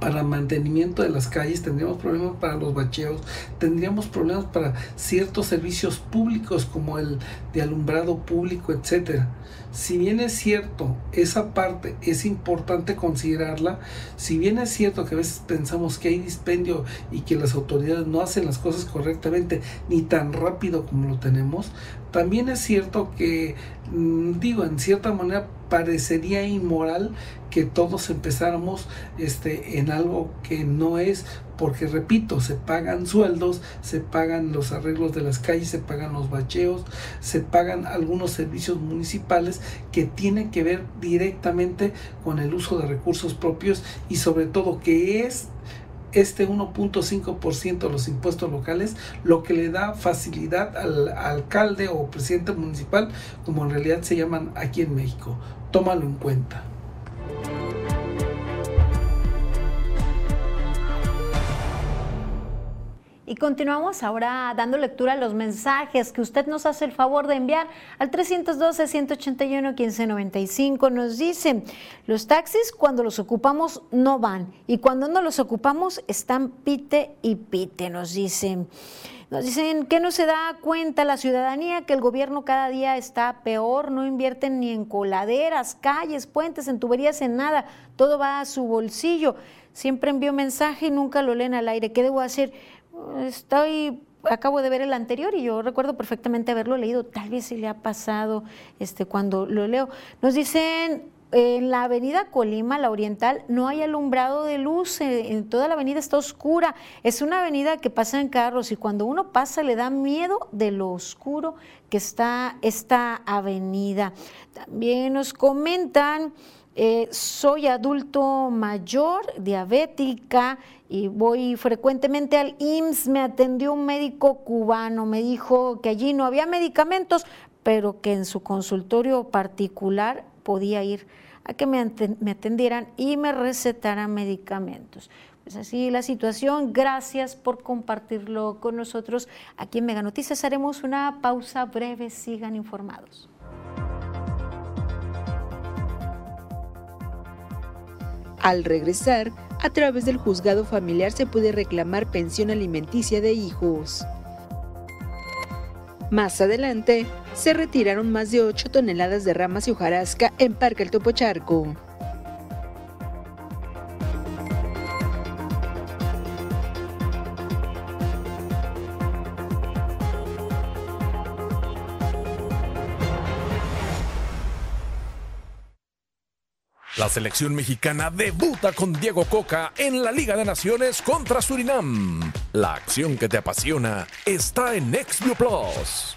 para el mantenimiento de las calles, tendríamos problemas para los bacheos, tendríamos problemas para ciertos servicios públicos como el de alumbrado público, etcétera. Si bien es cierto, esa parte es importante considerarla, si bien es cierto que a veces pensamos que hay dispendio y que las autoridades no hacen las cosas correctamente ni tan rápido como lo tenemos, también es cierto que, digo, en cierta manera parecería inmoral que todos empezáramos en algo que no es, porque, repito, se pagan sueldos, se pagan los arreglos de las calles, se pagan los bacheos, se pagan algunos servicios municipales que tienen que ver directamente con el uso de recursos propios, y sobre todo que es este 1.5% de los impuestos locales lo que le da facilidad al alcalde o presidente municipal, como en realidad se llaman aquí en México. Tómalo en cuenta. Y continuamos ahora dando lectura a los mensajes que usted nos hace el favor de enviar al 312-181-1595. Nos dicen: los taxis cuando los ocupamos no van, y cuando no los ocupamos están pite y pite, nos dicen. Nos dicen que no se da cuenta la ciudadanía que el gobierno cada día está peor, no invierten ni en coladeras, calles, puentes, en tuberías, en nada, todo va a su bolsillo. Siempre envío mensaje y nunca lo leen al aire. ¿Qué debo hacer? Acabo de ver el anterior y yo recuerdo perfectamente haberlo leído, tal vez sí le ha pasado cuando lo leo. Nos dicen En la avenida Colima, la Oriental, no hay alumbrado de luz, en toda la avenida está oscura, es una avenida que pasa en carros y cuando uno pasa le da miedo de lo oscuro que está esta avenida. También nos comentan, soy adulto mayor, diabética y voy frecuentemente al IMSS, me atendió un médico cubano, me dijo que allí no había medicamentos, pero que en su consultorio particular podía ir a que me atendieran y me recetaran medicamentos. Pues así la situación. Gracias por compartirlo con nosotros. Aquí en Meganoticias haremos una pausa breve. Sigan informados. Al regresar, a través del juzgado familiar se puede reclamar pensión alimenticia de hijos. Más adelante, se retiraron más de 8 toneladas de ramas y hojarasca en Parque El Topocharco. La selección mexicana debuta con Diego Coca en la Liga de Naciones contra Surinam. La acción que te apasiona está en NextView Plus.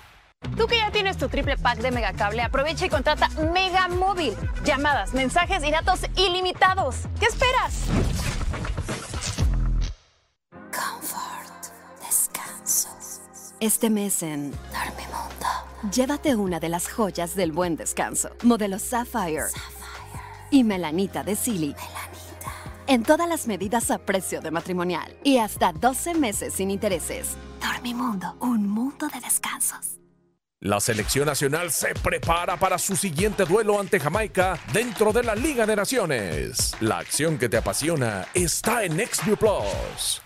Tú que ya tienes tu triple pack de Megacable, aprovecha y contrata Megamóvil. Llamadas, mensajes y datos ilimitados. ¿Qué esperas? Comfort, descanso. Este mes en Dormimundo, llévate una de las joyas del buen descanso. Modelo Sapphire. Y Melanita de Sealy. En todas las medidas a precio de matrimonial y hasta 12 meses sin intereses. Dormimundo, un mundo de descansos. La selección nacional se prepara para su siguiente duelo ante Jamaica dentro de la Liga de Naciones. La acción que te apasiona está en XView Plus.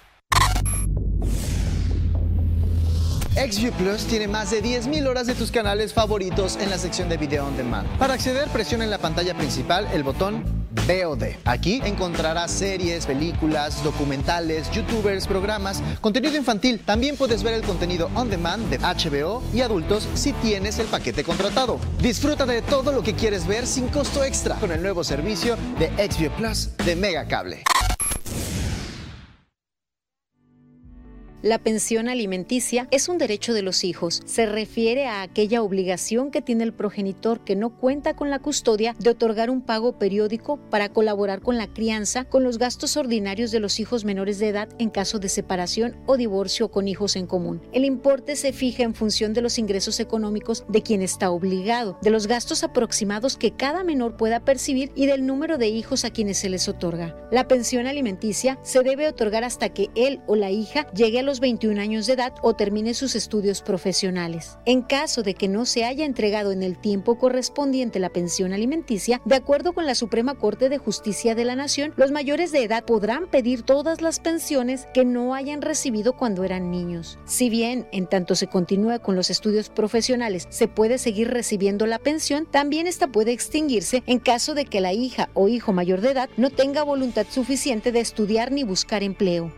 XView Plus tiene más de 10,000 horas de tus canales favoritos en la sección de Video On Demand. Para acceder, presiona en la pantalla principal el botón VOD. Aquí encontrarás series, películas, documentales, youtubers, programas, contenido infantil. También puedes ver el contenido On Demand de HBO y adultos si tienes el paquete contratado. Disfruta de todo lo que quieres ver sin costo extra con el nuevo servicio de XView Plus de Megacable. La pensión alimenticia es un derecho de los hijos. Se refiere a aquella obligación que tiene el progenitor que no cuenta con la custodia de otorgar un pago periódico para colaborar con la crianza, con los gastos ordinarios de los hijos menores de edad en caso de separación o divorcio con hijos en común. El importe se fija en función de los ingresos económicos de quien está obligado, de los gastos aproximados que cada menor pueda percibir y del número de hijos a quienes se les otorga. La pensión alimenticia se debe otorgar hasta que él o la hija llegue a los 21 años de edad o termine sus estudios profesionales. En caso de que no se haya entregado en el tiempo correspondiente la pensión alimenticia, de acuerdo con la Suprema Corte de Justicia de la Nación, los mayores de edad podrán pedir todas las pensiones que no hayan recibido cuando eran niños. Si bien, en tanto se continúa con los estudios profesionales, se puede seguir recibiendo la pensión, también esta puede extinguirse en caso de que la hija o hijo mayor de edad no tenga voluntad suficiente de estudiar ni buscar empleo.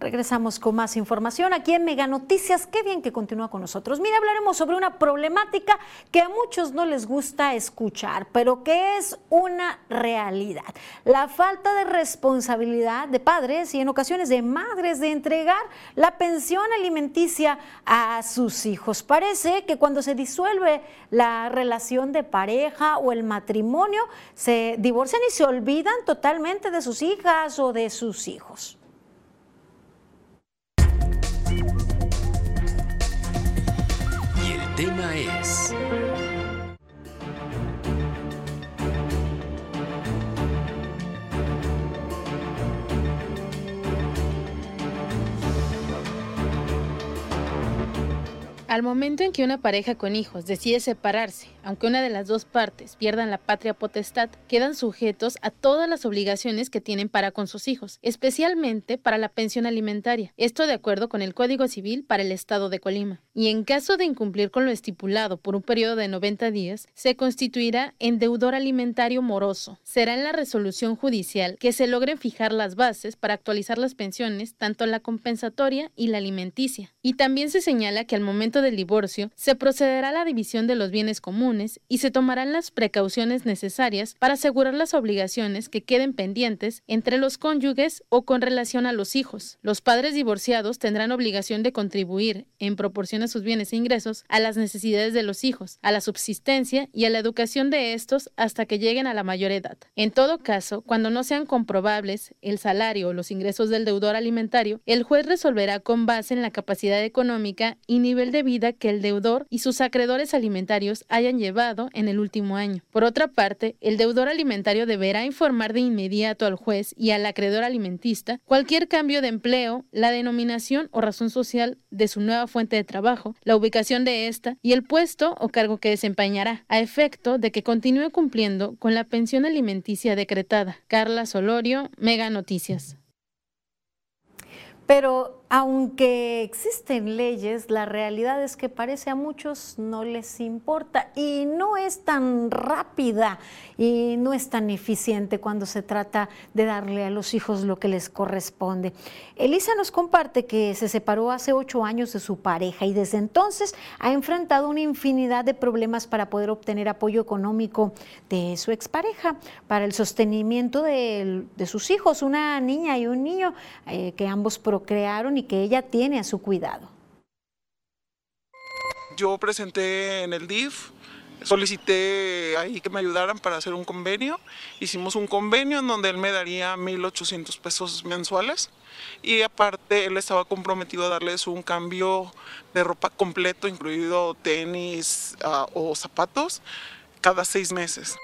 Regresamos con más información aquí en Meganoticias. Qué bien que continúa con nosotros. Mira, hablaremos sobre una problemática que a muchos no les gusta escuchar, pero que es una realidad. La falta de responsabilidad de padres y en ocasiones de madres de entregar la pensión alimenticia a sus hijos. Parece que cuando se disuelve la relación de pareja o el matrimonio, se divorcian y se olvidan totalmente de sus hijas o de sus hijos. Tema es al momento en que una pareja con hijos decide separarse Aunque una de las dos partes pierdan la patria potestad, quedan sujetos a todas las obligaciones que tienen para con sus hijos, especialmente para la pensión alimentaria. Esto de acuerdo con el Código Civil para el Estado de Colima. Y en caso de incumplir con lo estipulado por un periodo de 90 días, se constituirá en deudor alimentario moroso. Será en la resolución judicial que se logren fijar las bases para actualizar las pensiones, tanto la compensatoria y la alimenticia. Y también se señala que al momento del divorcio se procederá a la división de los bienes comunes y se tomarán las precauciones necesarias para asegurar las obligaciones que queden pendientes entre los cónyuges o con relación a los hijos. Los padres divorciados tendrán obligación de contribuir, en proporción a sus bienes e ingresos, a las necesidades de los hijos, a la subsistencia y a la educación de estos hasta que lleguen a la mayor edad. En todo caso, cuando no sean comprobables el salario o los ingresos del deudor alimentario, el juez resolverá con base en la capacidad económica y nivel de vida que el deudor y sus acreedores alimentarios hayan llevado en el último año. Por otra parte, el deudor alimentario deberá informar de inmediato al juez y al acreedor alimentista cualquier cambio de empleo, la denominación o razón social de su nueva fuente de trabajo, la ubicación de esta y el puesto o cargo que desempeñará, a efecto de que continúe cumpliendo con la pensión alimenticia decretada. Carla Solorio, Meganoticias. Pero aunque existen leyes, la realidad es que parece a muchos no les importa y no es tan rápida y no es tan eficiente cuando se trata de darle a los hijos lo que les corresponde. Elisa nos comparte que se separó hace 8 años de su pareja y desde entonces ha enfrentado una infinidad de problemas para poder obtener apoyo económico de su expareja para el sostenimiento de sus hijos, una niña y un niño que ambos procrearon y que ella tiene a su cuidado. Yo presenté en el DIF, solicité ahí que me ayudaran para hacer un convenio. Hicimos un convenio en donde él me daría 1,800 pesos mensuales y aparte él estaba comprometido a darles un cambio de ropa completo, incluido tenis o zapatos, cada 6 meses.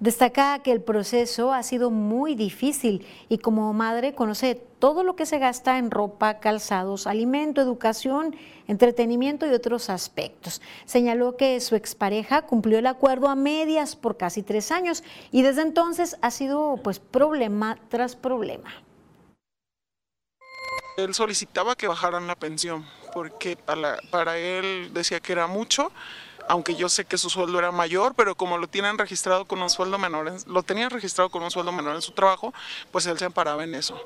Destaca que el proceso ha sido muy difícil y como madre conoce todo lo que se gasta en ropa, calzados, alimento, educación, entretenimiento y otros aspectos. Señaló que su expareja cumplió el acuerdo a medias por casi 3 años y desde entonces ha sido problema tras problema. Él solicitaba que bajaran la pensión porque para él decía que era mucho. Aunque yo sé que su sueldo era mayor, pero como lo tenían registrado con un sueldo menor, en su trabajo, pues él se amparaba en eso.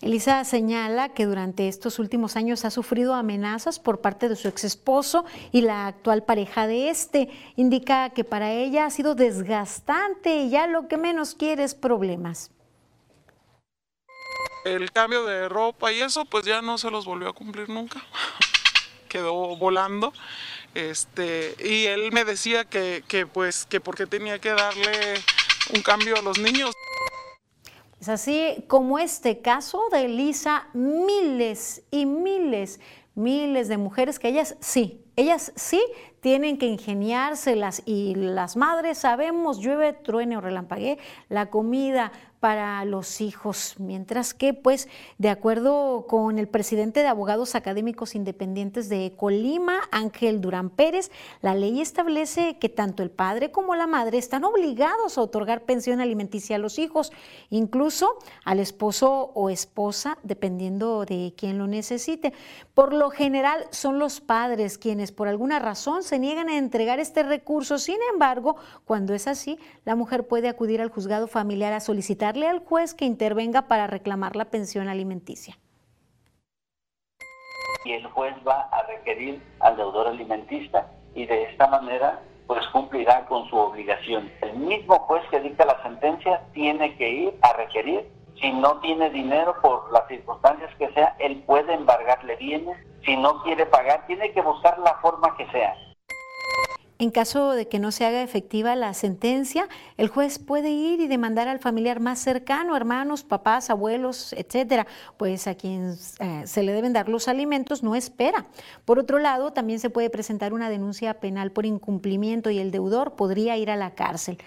Elisa señala que durante estos últimos años ha sufrido amenazas por parte de su exesposo y la actual pareja de este. Indica que para ella ha sido desgastante y ya lo que menos quiere es problemas. El cambio de ropa y eso, pues ya no se los volvió a cumplir nunca. Quedó volando. Y él me decía que porque tenía que darle un cambio a los niños. Es así como este caso de Elisa, miles y miles de mujeres que ellas sí tienen que ingeniárselas y las madres sabemos, llueve, truene o relampaguee, la comida para los hijos, mientras que pues de acuerdo con el presidente de Abogados Académicos Independientes de Colima, Ángel Durán Pérez, la ley establece que tanto el padre como la madre están obligados a otorgar pensión alimenticia a los hijos, incluso al esposo o esposa, dependiendo de quién lo necesite. Por lo general son los padres quienes por alguna razón se niegan a entregar este recurso. Sin embargo, cuando es así, la mujer puede acudir al juzgado familiar a solicitarle al juez que intervenga para reclamar la pensión alimenticia. Y el juez va a requerir al deudor alimentista y de esta manera pues cumplirá con su obligación. El mismo juez que dicta la sentencia tiene que ir a requerir. Si no tiene dinero, por las circunstancias que sea, él puede embargarle bienes. Si no quiere pagar, tiene que buscar la forma que sea. En caso de que no se haga efectiva la sentencia, el juez puede ir y demandar al familiar más cercano, hermanos, papás, abuelos, etcétera, pues a quien se le deben dar los alimentos no espera. Por otro lado, también se puede presentar una denuncia penal por incumplimiento y el deudor podría ir a la cárcel.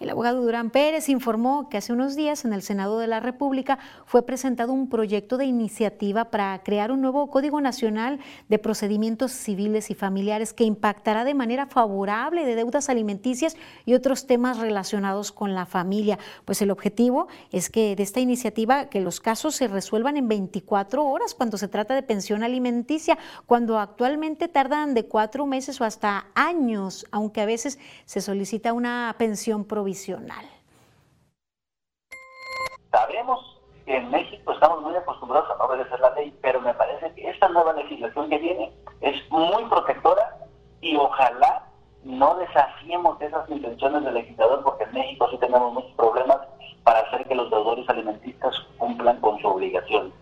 El abogado Durán Pérez informó que hace unos días en el Senado de la República fue presentado un proyecto de iniciativa para crear un nuevo Código Nacional de Procedimientos Civiles y Familiares que impactará de manera favorable favorable de deudas alimenticias y otros temas relacionados con la familia. Pues el objetivo es que de esta iniciativa que los casos se resuelvan en 24 horas cuando se trata de pensión alimenticia, cuando actualmente tardan de 4 meses o hasta años, aunque a veces se solicita una pensión provisional. Sabemos que en México estamos muy acostumbrados a no obedecer la ley, pero me parece que esta nueva legislación que viene es muy protectora y ojalá no desafiemos esas intenciones del legislador, porque en México sí tenemos muchos problemas para hacer que los deudores alimentistas cumplan con su obligación.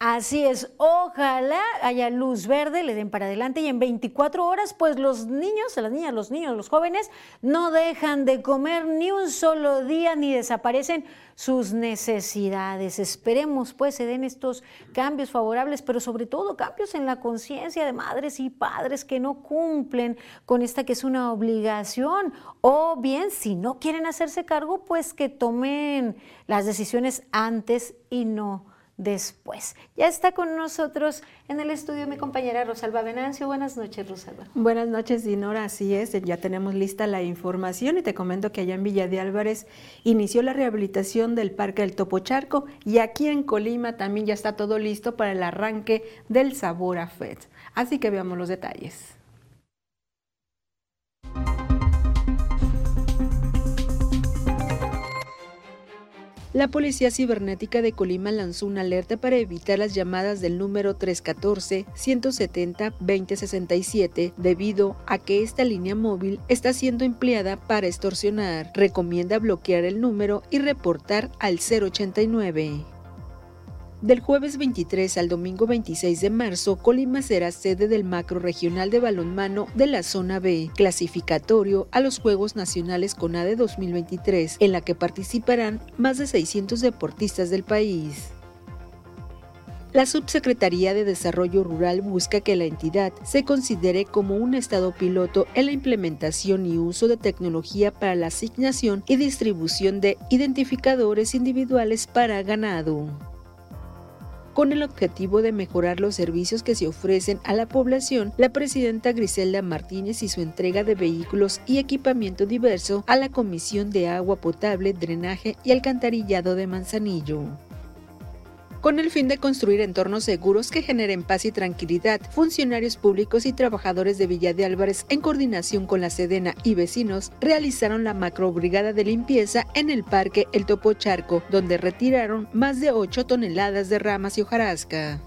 Así es, ojalá haya luz verde, le den para adelante y en 24 horas pues los niños, las niñas, los niños, los jóvenes no dejan de comer ni un solo día ni desaparecen sus necesidades. Esperemos pues se den estos cambios favorables, pero sobre todo cambios en la conciencia de madres y padres que no cumplen con esta que es una obligación, o bien si no quieren hacerse cargo pues que tomen las decisiones antes y no después. Ya está con nosotros en el estudio mi compañera Rosalba Venancio. Buenas noches, Rosalba. Buenas noches, Dinorah. Así es, ya tenemos lista la información y te comento que allá en Villa de Álvarez inició la rehabilitación del Parque del Topo Charco y aquí en Colima también ya está todo listo para el arranque del Sabor a Fest. Así que veamos los detalles. La Policía Cibernética de Colima lanzó una alerta para evitar las llamadas del número 314-170-2067 debido a que esta línea móvil está siendo empleada para extorsionar. Recomienda bloquear el número y reportar al 089. Del jueves 23 al domingo 26 de marzo, Colima será sede del macrorregional de balonmano de la Zona B, clasificatorio a los Juegos Nacionales CONADE 2023, en la que participarán más de 600 deportistas del país. La Subsecretaría de Desarrollo Rural busca que la entidad se considere como un estado piloto en la implementación y uso de tecnología para la asignación y distribución de identificadores individuales para ganado, con el objetivo de mejorar los servicios que se ofrecen a la población. La presidenta Griselda Martínez y su entrega de vehículos y equipamiento diverso a la Comisión de Agua Potable, Drenaje y Alcantarillado de Manzanillo, con el fin de construir entornos seguros que generen paz y tranquilidad. Funcionarios públicos y trabajadores de Villa de Álvarez, en coordinación con la Sedena y vecinos, realizaron la macrobrigada de limpieza en el Parque El Topo Charco, donde retiraron más de 8 toneladas de ramas y hojarasca.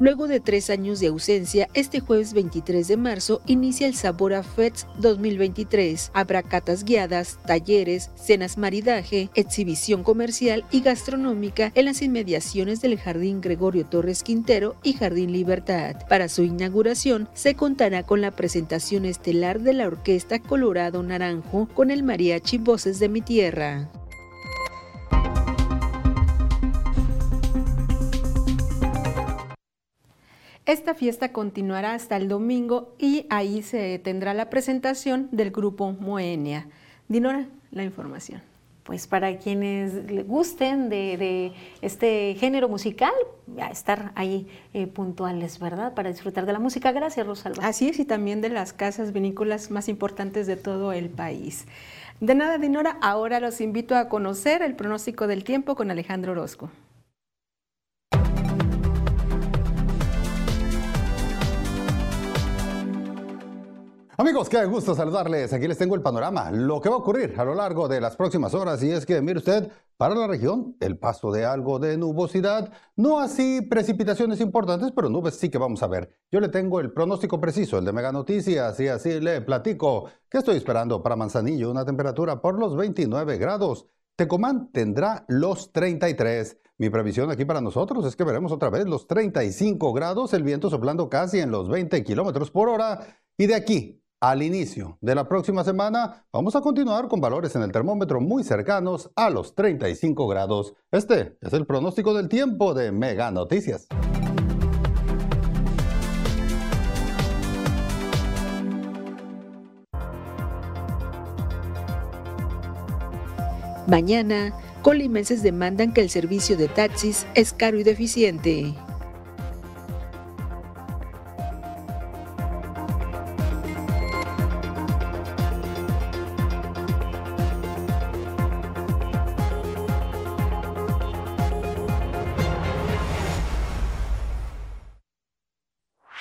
Luego de 3 años de ausencia, este jueves 23 de marzo inicia el Sabor a Fest 2023. Habrá catas guiadas, talleres, cenas maridaje, exhibición comercial y gastronómica en las inmediaciones del Jardín Gregorio Torres Quintero y Jardín Libertad. Para su inauguración, se contará con la presentación estelar de la Orquesta Colorado Naranjo con el mariachi Voces de mi Tierra. Esta fiesta continuará hasta el domingo y ahí se tendrá la presentación del grupo Moenia. Dinorah, la información. Pues para quienes le gusten de este género musical, estar ahí puntuales, ¿verdad? Para disfrutar de la música. Gracias, Rosalba. Así es, y también de las casas vinícolas más importantes de todo el país. De nada, Dinorah, ahora los invito a conocer el pronóstico del tiempo con Alejandro Orozco. Amigos, qué gusto saludarles. Aquí les tengo el panorama, lo que va a ocurrir a lo largo de las próximas horas. Y es que, mire usted, para la región, el paso de algo de nubosidad. No así precipitaciones importantes, pero nubes sí que vamos a ver. Yo le tengo el pronóstico preciso, el de Meganoticias, y así le platico que estoy esperando para Manzanillo una temperatura por los 29 grados. Tecomán tendrá los 33. Mi previsión aquí para nosotros es que veremos otra vez los 35 grados, el viento soplando casi en los 20 kilómetros por hora. Y de aquí al inicio de la próxima semana, vamos a continuar con valores en el termómetro muy cercanos a los 35 grados. Este es el pronóstico del tiempo de Meganoticias. Mañana, colimenses demandan que el servicio de taxis es caro y deficiente.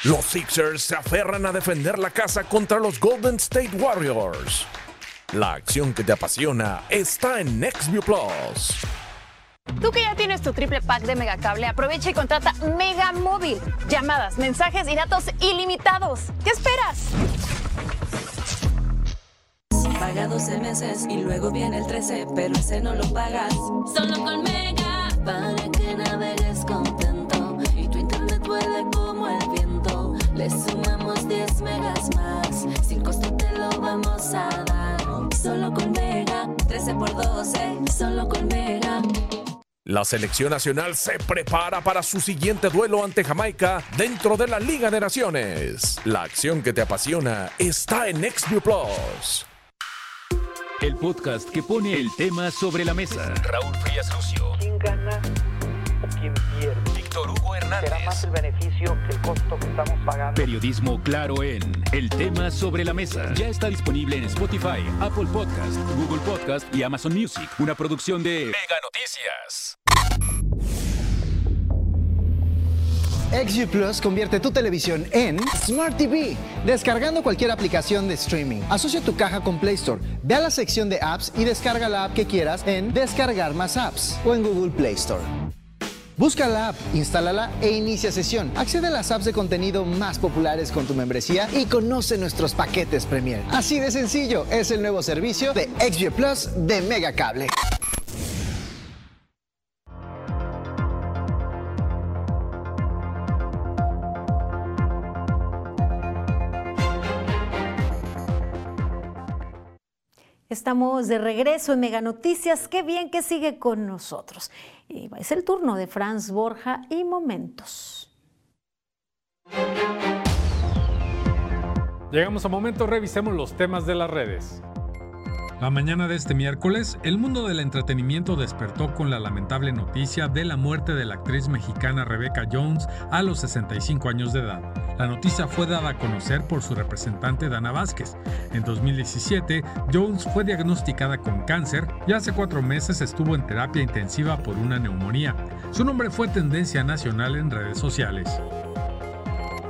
Los Sixers se aferran a defender la casa contra los Golden State Warriors. La acción que te apasiona está en NextView Plus. Tú que ya tienes tu triple pack de Megacable, aprovecha y contrata Megamóvil. Llamadas, mensajes y datos ilimitados. ¿Qué esperas? Paga 12 meses y luego viene el 13, pero ese no lo pagas. Solo con Mega, para que navegues contento y tu internet vuele como el viento. Le sumamos 10 megas más, sin costo te lo vamos a dar. Solo con Mega, 13x12, solo con Mega. La selección nacional se prepara para su siguiente duelo ante Jamaica dentro de la Liga de Naciones. La acción que te apasiona está en XView Plus. El podcast que pone el tema sobre la mesa. Raúl Frías Lucio. ¿Quién gana o quién pierde? Víctor Hugo Hernández. Será más el beneficio que el costo que estamos pagando. Periodismo claro en El tema sobre la mesa. Ya está disponible en Spotify, Apple Podcast, Google Podcast y Amazon Music. Una producción de Meganoticias. XView Plus convierte tu televisión en Smart TV, descargando cualquier aplicación de streaming. Asocia tu caja con Play Store, ve a la sección de apps y descarga la app que quieras en Descargar Más Apps o en Google Play Store. Busca la app, instálala e inicia sesión. Accede a las apps de contenido más populares con tu membresía y conoce nuestros paquetes Premier. Así de sencillo es el nuevo servicio de XView Plus de Megacable. Estamos de regreso en Meganoticias. Qué bien que sigue con nosotros. Y es el turno de Franz Borja y Momentos. Llegamos a Momentos, revisemos los temas de las redes. La mañana de este miércoles, el mundo del entretenimiento despertó con la lamentable noticia de la muerte de la actriz mexicana Rebecca Jones a los 65 años de edad. La noticia fue dada a conocer por su representante Dana Vázquez. En 2017, Jones fue diagnosticada con cáncer y hace 4 meses estuvo en terapia intensiva por una neumonía. Su nombre fue tendencia nacional en redes sociales.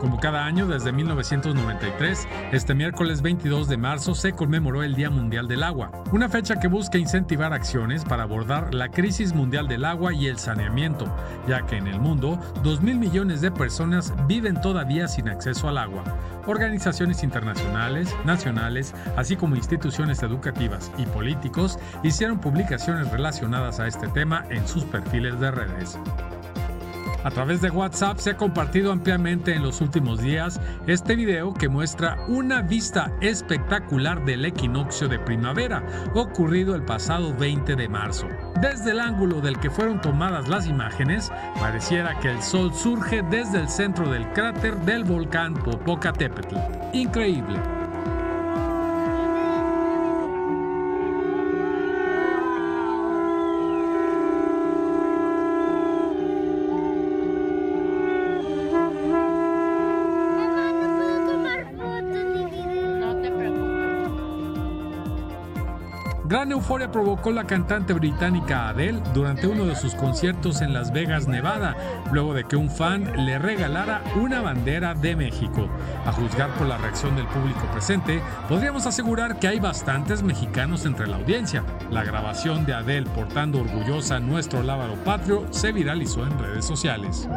Como cada año desde 1993, este miércoles 22 de marzo se conmemoró el Día Mundial del Agua, una fecha que busca incentivar acciones para abordar la crisis mundial del agua y el saneamiento, ya que en el mundo 2,000 millones de personas viven todavía sin acceso al agua. Organizaciones internacionales, nacionales, así como instituciones educativas y políticos hicieron publicaciones relacionadas a este tema en sus perfiles de redes. A través de WhatsApp se ha compartido ampliamente en los últimos días este video que muestra una vista espectacular del equinoccio de primavera ocurrido el pasado 20 de marzo. Desde el ángulo del que fueron tomadas las imágenes, pareciera que el sol surge desde el centro del cráter del volcán Popocatépetl. Increíble. Gran euforia provocó la cantante británica Adele durante uno de sus conciertos en Las Vegas, Nevada, luego de que un fan le regalara una bandera de México. A juzgar por la reacción del público presente, podríamos asegurar que hay bastantes mexicanos entre la audiencia. La grabación de Adele portando orgullosa nuestro lábaro patrio se viralizó en redes sociales.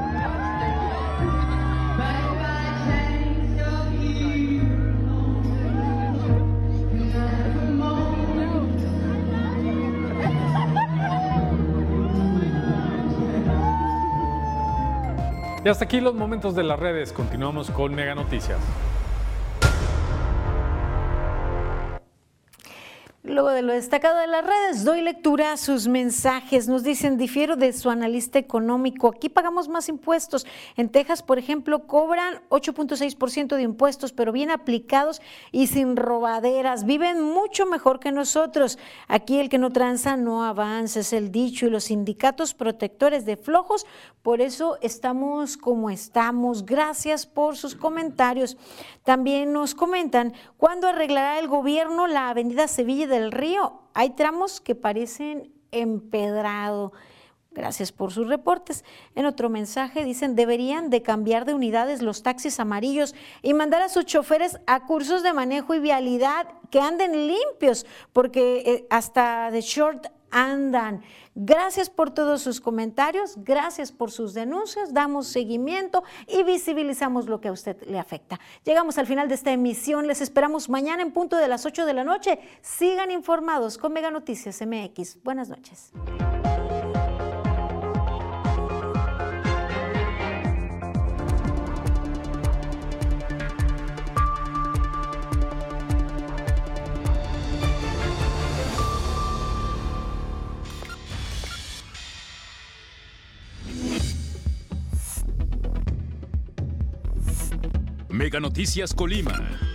Y hasta aquí los momentos de las redes. Continuamos con Meganoticias. Luego de lo destacado de las redes, doy lectura a sus mensajes. Nos dicen, difiero de su analista económico. Aquí pagamos más impuestos. En Texas, por ejemplo, cobran 8.6% de impuestos, pero bien aplicados y sin robaderas. Viven mucho mejor que nosotros. Aquí el que no tranza no avanza, es el dicho. Y los sindicatos protectores de flojos, por eso estamos como estamos. Gracias por sus comentarios. También nos comentan, ¿cuándo arreglará el gobierno la avenida Sevilla del Río? Hay tramos que parecen empedrado. Gracias por sus reportes. En otro mensaje dicen, deberían de cambiar de unidades los taxis amarillos y mandar a sus choferes a cursos de manejo y vialidad, que anden limpios, porque hasta de short andan. Gracias por todos sus comentarios, gracias por sus denuncias, damos seguimiento y visibilizamos lo que a usted le afecta. Llegamos al final de esta emisión, les esperamos mañana en punto de las 8 de la noche. Sigan informados con Meganoticias MX. Buenas noches. Meganoticias Colima.